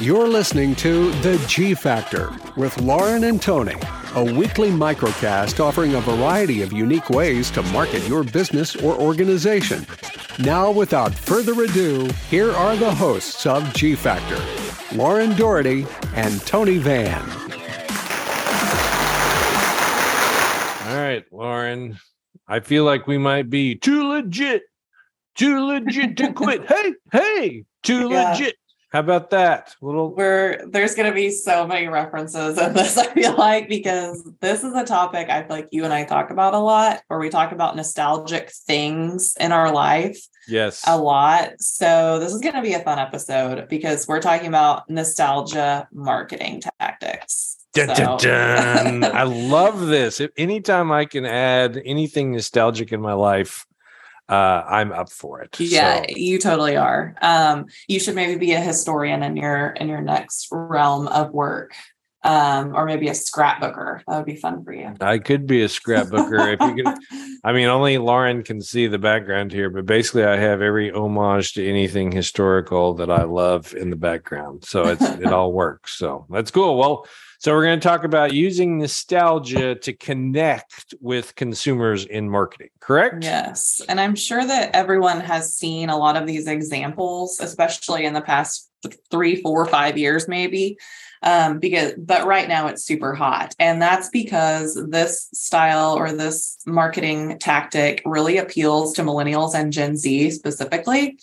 You're listening to The G Factor with Lauren and Tony, a weekly microcast offering a variety of unique ways to market your business or organization. Now, without further ado, here are the hosts of G Factor, Lauren Doherty and Tony Van. All right, Lauren, I feel like we might be too legit to quit. Hey, too legit. How about that? There's going to be so many references in this, I feel like, because this is a topic I feel like you and I talk about a lot, where we talk about nostalgic things in our life. Yes. A lot. So this is going to be a fun episode because we're talking about nostalgia marketing tactics. Dun, so. Dun, dun. I love this. Anytime I can add anything nostalgic in my life, I'm up for it. Yeah, so. You totally are. You should maybe be a historian in your next realm of work, or maybe a scrapbooker. That would be fun for you. I could be a scrapbooker. If you could. I mean, only Lauren can see the background here, but basically I have every homage to anything historical that I love in the background. So it all works. So that's cool. Well, so we're going to talk about using nostalgia to connect with consumers in marketing, correct? Yes. And I'm sure that everyone has seen a lot of these examples, especially in the past 3, 4, 5 years, maybe. But right now it's super hot. And that's because this style or this marketing tactic really appeals to millennials and Gen Z specifically.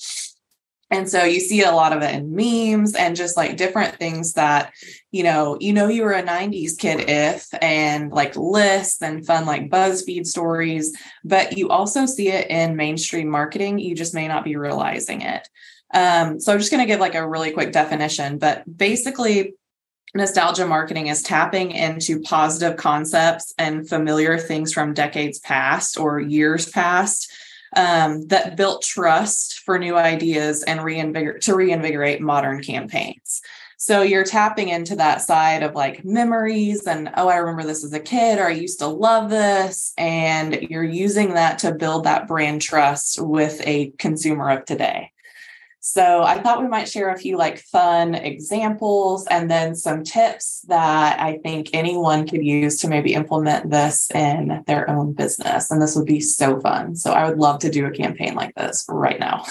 And so you see a lot of it in memes and just like different things that, you were a 90s kid if, and like lists and fun, like BuzzFeed stories, but you also see it in mainstream marketing. You just may not be realizing it. So I'm just going to give like a really quick definition, but basically nostalgia marketing is tapping into positive concepts and familiar things from decades past or years past, that built trust for new ideas and reinvigorate modern campaigns. So you're tapping into that side of like memories and, oh, I remember this as a kid, or I used to love this. And you're using that to build that brand trust with a consumer of today. So I thought we might share a few like fun examples and then some tips that I think anyone could use to maybe implement this in their own business. And this would be so fun. So I would love to do a campaign like this right now.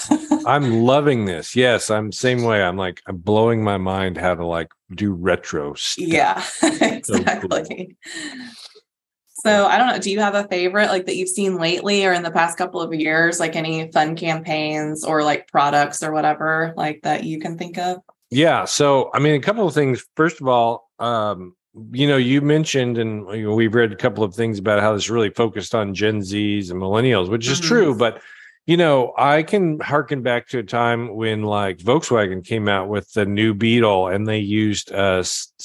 I'm loving this. Yes, I'm same way. I'm blowing my mind how to like do retro stuff. Yeah, exactly. So cool. So I don't know, do you have a favorite like that you've seen lately or in the past couple of years, like any fun campaigns or like products or whatever like that you can think of? Yeah. So, I mean, a couple of things. First of all, you mentioned, and we've read a couple of things about how this really focused on Gen Zs and millennials, which is true. But, I can harken back to a time when like Volkswagen came out with the new Beetle and they used the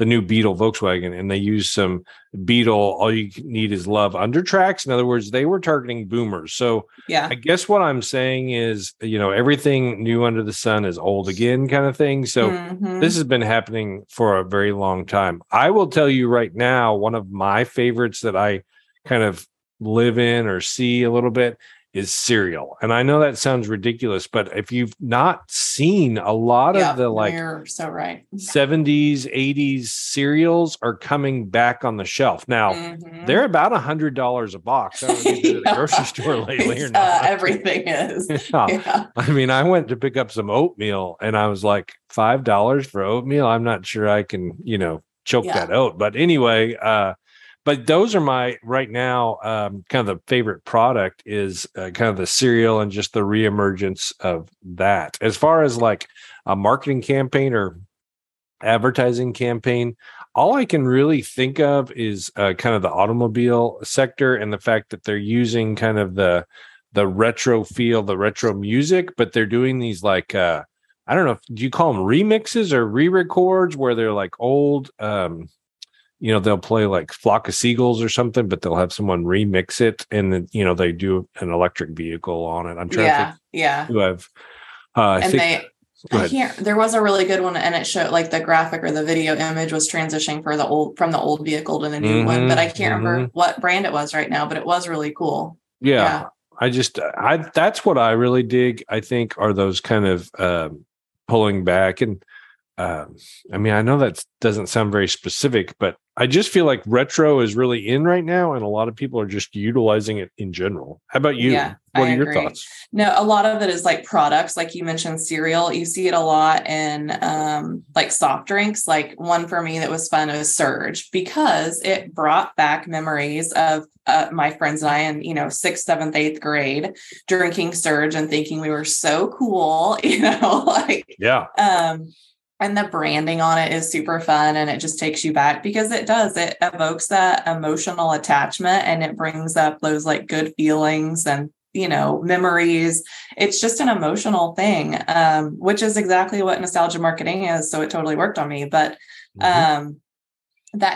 new Beetle Volkswagen, and they used some Beetle, all you need is love under tracks. In other words, they were targeting boomers. So yeah. I guess what I'm saying is, everything new under the sun is old again kind of thing. So This has been happening for a very long time. I will tell you right now, one of my favorites that I kind of live in or see a little bit is cereal. And I know that sounds ridiculous, but if you've not seen a lot of the like you're so right. 70s, 80s cereals are coming back on the shelf. Now they're about $100 a box. I don't know if you go to the grocery store lately or not. Everything is. Yeah. I mean, I went to pick up some oatmeal and I was like, $5 for oatmeal. I'm not sure I can, choke that oat. But anyway, but those are my right now kind of the favorite product is kind of the cereal and just the reemergence of that. As far as like a marketing campaign or advertising campaign, all I can really think of is kind of the automobile sector and the fact that they're using kind of the retro feel, the retro music, but they're doing these like I don't know, do you call them remixes or re-records where they're like old. They'll play like Flock of Seagulls or something, but they'll have someone remix it. And then, they do an electric vehicle on it. I'm trying to think who I've, there was a really good one, and it showed like the graphic or the video image was transitioning from the old vehicle to the new one, but I can't remember what brand it was right now, but it was really cool. Yeah. I that's what I really dig, I think, are those kind of pulling back. And I mean, I know that doesn't sound very specific, but I just feel like retro is really in right now, and a lot of people are just utilizing it in general. How about you? Yeah, what are your thoughts? No, a lot of it is like products, like you mentioned cereal. You see it a lot in like soft drinks. Like one for me that was fun was Surge, because it brought back memories of my friends and I in, you know, 6th, 7th, 8th grade drinking Surge and thinking we were so cool, you know, like, yeah. And the branding on it is super fun, and it just takes you back, because it does, it evokes that emotional attachment, and it brings up those like good feelings and, you know, memories. It's just an emotional thing, which is exactly what nostalgia marketing is. So it totally worked on me, but that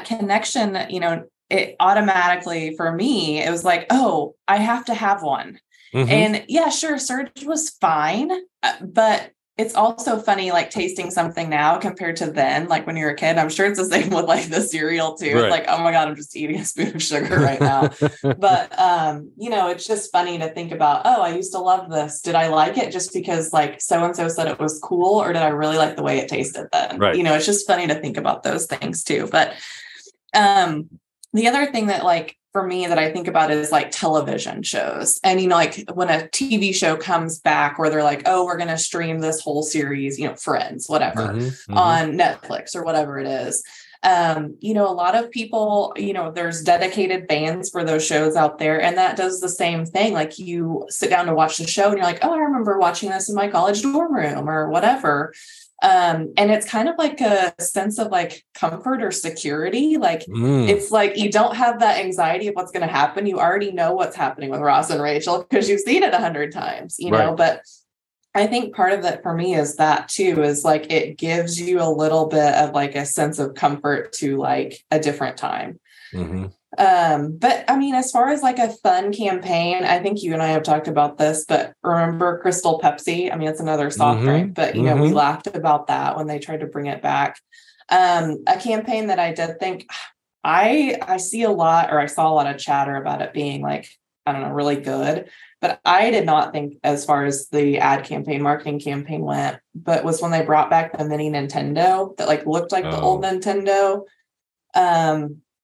connection, you know, it automatically, for me, it was like, oh, I have to have one. And yeah, sure. Surge was fine, but it's also funny, like tasting something now compared to then, like when you're a kid. I'm sure it's the same with like the cereal too. Right. It's like, oh my God, I'm just eating a spoon of sugar right now. But, you know, it's just funny to think about, oh, I used to love this. Did I like it just because like so-and-so said it was cool, or did I really like the way it tasted then? Right. You know, it's just funny to think about those things too. But, the other thing that like, for me, that I think about is like television shows. And, you know, like when a TV show comes back where they're like, oh, we're going to stream this whole series, you know, Friends, whatever, on Netflix or whatever it is. You know, a lot of people, you know, there's dedicated fans for those shows out there. And that does the same thing. Like you sit down to watch the show and you're like, oh, I remember watching this in my college dorm room or whatever. And it's kind of like a sense of like comfort or security. Like it's like, you don't have that anxiety of what's going to happen. You already know what's happening with Ross and Rachel because you've seen it 100 times, you know, but I think part of it for me is that too, is like, it gives you a little bit of like a sense of comfort to like a different time. But I mean, as far as like a fun campaign, I think you and I have talked about this, but remember Crystal Pepsi? I mean, it's another soft drink, but you know, we laughed about that when they tried to bring it back. A campaign that I did think I see a lot, or I saw a lot of chatter about it being like, I don't know, really good, but I did not think, as far as the ad campaign, marketing campaign went, but was when they brought back the mini Nintendo that like looked like the old Nintendo.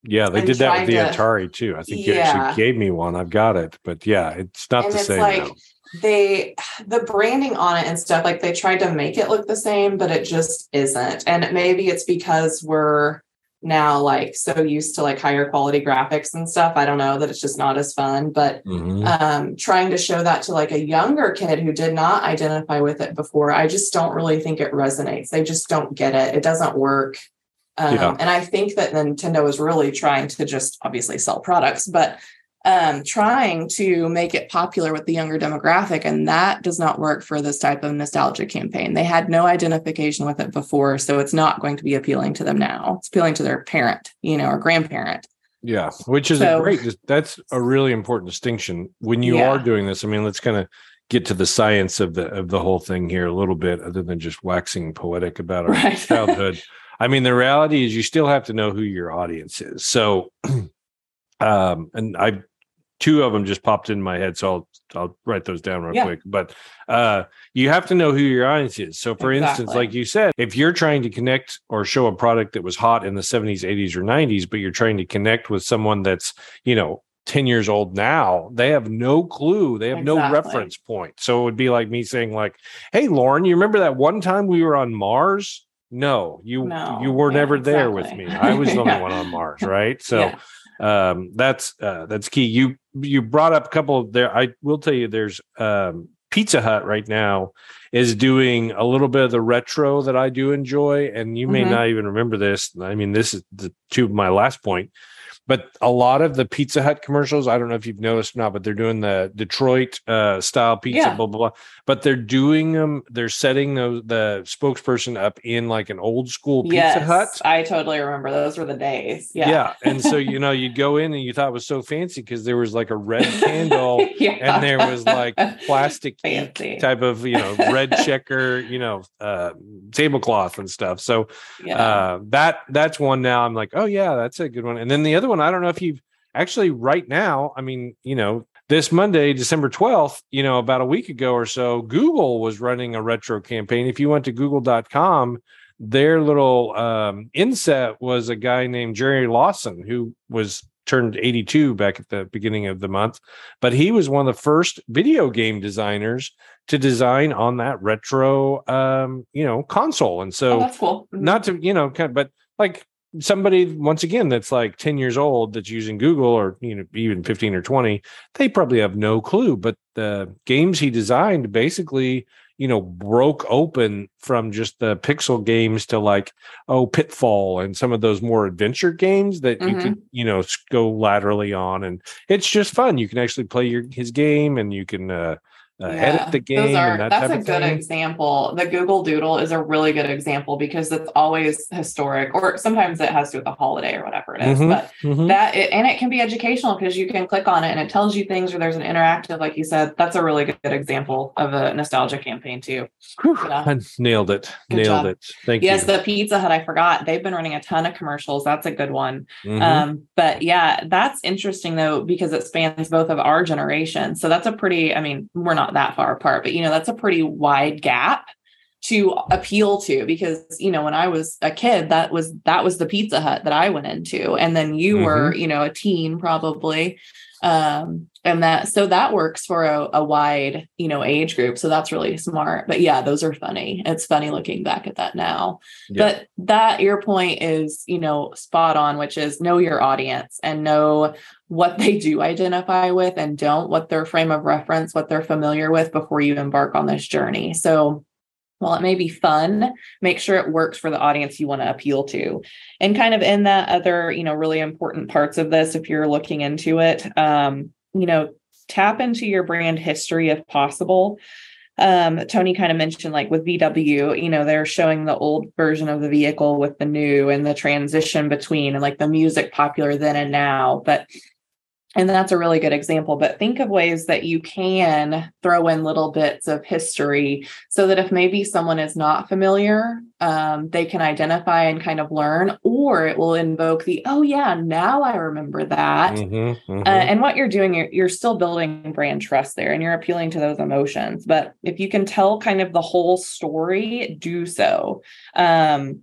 Yeah, they did that with the Atari too. I think you actually gave me one. I've got it, but yeah, it's not the same. Like the branding on it and stuff, like they tried to make it look the same, but it just isn't. And maybe it's because we're now like so used to like higher quality graphics and stuff. I don't know, that it's just not as fun, but trying to show that to like a younger kid who did not identify with it before, I just don't really think it resonates. They just don't get it. It doesn't work. And I think that Nintendo is really trying to just obviously sell products, but trying to make it popular with the younger demographic. And that does not work for this type of nostalgia campaign. They had no identification with it before, so it's not going to be appealing to them now. It's appealing to their parent, you know, or grandparent. Yeah, which is that's a really important distinction when you are doing this. I mean, let's kind of get to the science of the whole thing here a little bit, other than just waxing poetic about our childhood. I mean, the reality is you still have to know who your audience is. So, and I, two of them just popped in my head, so I'll write those down real quick. But you have to know who your audience is. So, for instance, like you said, if you're trying to connect or show a product that was hot in the 70s, 80s, or 90s, but you're trying to connect with someone that's, you know, 10 years old now, they have no clue. They have no reference point. So it would be like me saying like, hey, Lauren, you remember that one time we were on Mars? No, you were never there with me. I was the only one on Mars, right? So that's key. You brought up a couple of there. I will tell you, there's Pizza Hut right now is doing a little bit of the retro that I do enjoy, and you may not even remember this. I mean, this is the to my last point. But a lot of the Pizza Hut commercials, I don't know if you've noticed or not, but they're doing the Detroit style pizza, blah, blah, blah. But they're doing them. They're setting the spokesperson up in like an old school Pizza Hut. I totally remember. Those were the days. Yeah. And so, you know, you'd go in and you thought it was so fancy because there was like a red candle and there was like plastic type of, you know, red checker, you know, tablecloth and stuff. So that's one now. I'm like, oh, yeah, that's a good one. And then the other one, I don't know if you've actually right now, I mean, you know, this Monday, December 12th, you know, about a week ago or so, Google was running a retro campaign. If you went to google.com, their little inset was a guy named Jerry Lawson, who was turned 82 back at the beginning of the month. But he was one of the first video game designers to design on that retro, console. And so that's cool. Not to, but like somebody, once again, that's like 10 years old that's using Google or, even 15 or 20, they probably have no clue. But the games he designed basically, broke open from just the pixel games to like, Pitfall and some of those more adventure games that you could, go laterally on. And it's just fun. You can actually play his game and you can edit the game. That's a good example. The Google Doodle is a really good example because it's always historic, or sometimes it has to do with the holiday or whatever it is. But it can be educational because you can click on it and it tells you things, or there's an interactive, like you said. That's a really good example of a nostalgia campaign too. Yeah. Nailed it. Thank you. Yes, the Pizza Hut. I forgot. They've been running a ton of commercials. That's a good one. That's interesting though, because it spans both of our generations. So that's a pretty, we're not that far apart, but that's a pretty wide gap to appeal to, because when I was a kid, that was the Pizza Hut that I went into, and then you were a teen probably, and that, so that works for a wide age group. So that's really smart. But yeah, those are funny. It's funny looking back at that now. Yeah. But that, your point is spot on, which is know your audience and know what they do identify with and don't, what their frame of reference, what they're familiar with before you embark on this journey. So while it may be fun, make sure it works for the audience you want to appeal to. And kind of in that other, really important parts of this, if you're looking into it, tap into your brand history if possible. Tony kind of mentioned, like with VW, they're showing the old version of the vehicle with the new and the transition between, and like the music popular then and now. And that's a really good example, but think of ways that you can throw in little bits of history so that if maybe someone is not familiar, they can identify and kind of learn, or it will invoke the, oh yeah, now I remember that. And what you're doing, you're still building brand trust there, and you're appealing to those emotions. But if you can tell kind of the whole story, do so. And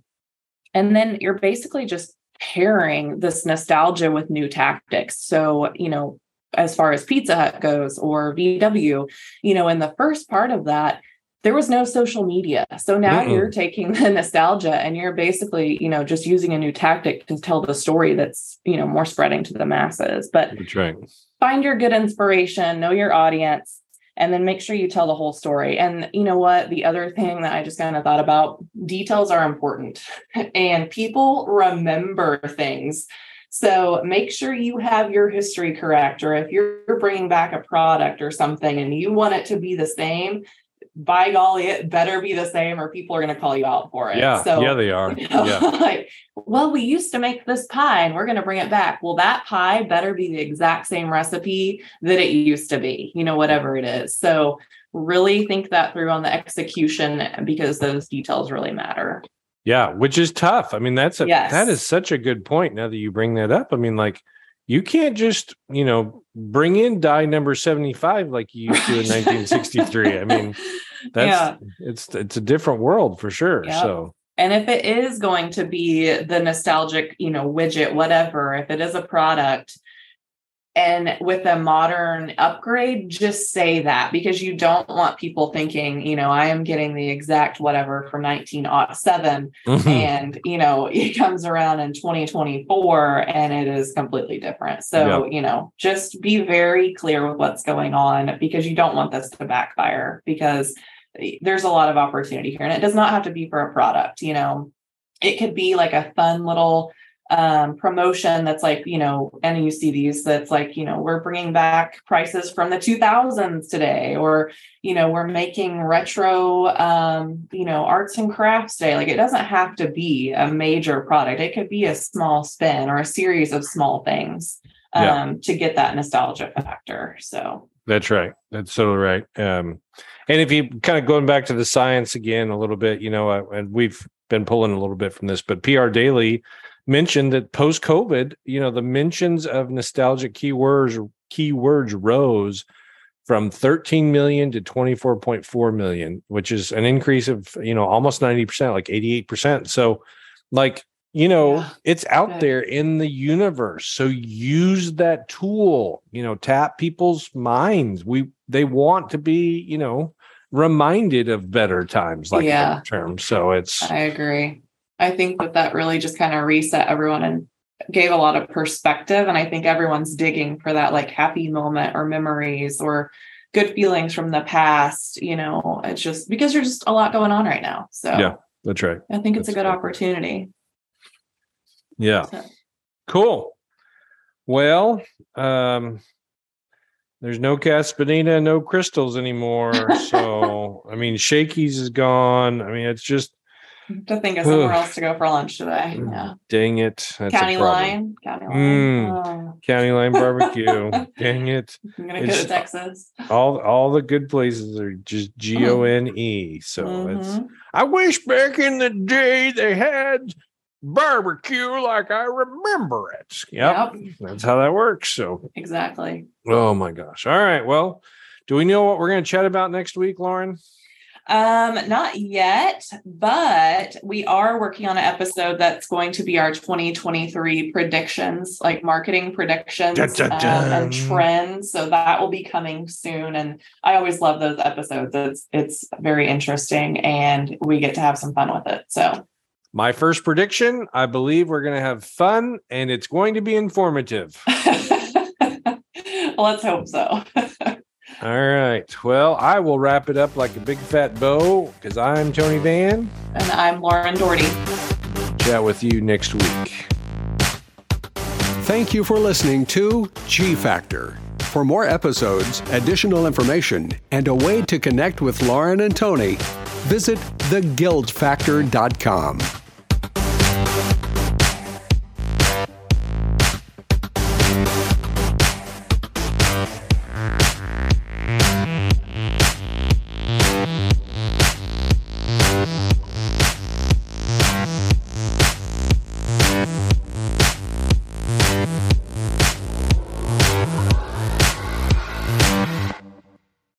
then you're basically just pairing this nostalgia with new tactics. So, as far as Pizza Hut goes or VW, in the first part of that, there was no social media. So now you're taking the nostalgia and you're basically, just using a new tactic to tell the story that's, more spreading to the masses. But that's right. Find your good inspiration, know your audience, and then make sure you tell the whole story. And you know what? The other thing that I just kind of thought about, details are important and people remember things. So make sure you have your history correct, or if you're bringing back a product or something and you want it to be the same, by golly, it better be the same or people are going to call you out for it. Yeah, so, yeah, they are. Like, well, we used to make this pie and we're going to bring it back. Well, that pie better be the exact same recipe that it used to be, whatever it is. So really think that through on the execution, because those details really matter. Yeah, which is tough. That is such a good point now that you bring that up. You can't just, bring in die number 75 like you used to in 1963. It's a different world for sure. Yep. So, and if it is going to be the nostalgic, widget, whatever, if it is a product and with a modern upgrade, just say that, because you don't want people thinking, I am getting the exact whatever from 1907 and, it comes around in 2024 and it is completely different. So, just be very clear with what's going on, because you don't want this to backfire, because there's a lot of opportunity here, and it does not have to be for a product. It could be like a fun little promotion that's like, and you see these, that's like, we're bringing back prices from the 2000s today, or, we're making retro, arts and crafts day. Like, it doesn't have to be a major product. It could be a small spin or a series of small things, to get that nostalgia factor. So that's right. That's totally right. And if you kind of going back to the science again, a little bit, and we've been pulling a little bit from this, but PR Daily mentioned that post-COVID, the mentions of nostalgic keywords rose from 13 million to 24.4 million, which is an increase of, you know, almost 90%, like 88%. So like, you know, it's out there in the universe. So use that tool, you know, tap people's minds. They want to be, you know, reminded of better times, like that term. So I agree. I think that really just kind of reset everyone and gave a lot of perspective. And I think everyone's digging for that, like, happy moment or memories or good feelings from the past. You know, it's just because there's just a lot going on right now. So yeah, that's right. I think it's a good opportunity. Yeah. Cool. Well, there's no Castaneda, no crystals anymore. So, I mean, Shakey's is gone. I mean, it's just. I have to think of somewhere else to go for lunch today. Yeah. Dang it. That's County Line. County Line barbecue. Dang it. I'm going to go to Texas. All the good places are just G-O-N-E. So it's. I wish back in the day they had barbecue like I remember it. Yep. That's how that works. So exactly. Oh my gosh. All right. Well, do we know what we're going to chat about next week, Lauren? Not yet, but we are working on an episode that's going to be our 2023 predictions, like marketing predictions and trends. So that will be coming soon. And I always love those episodes. It's very interesting and we get to have some fun with it. So my first prediction, I believe we're going to have fun and it's going to be informative. Let's hope so. All right. Well, I will wrap it up like a big fat bow because I'm Tony Van. And I'm Lauren Doherty. Chat with you next week. Thank you for listening to G Factor. For more episodes, additional information, and a way to connect with Lauren and Tony, visit theguildfactor.com.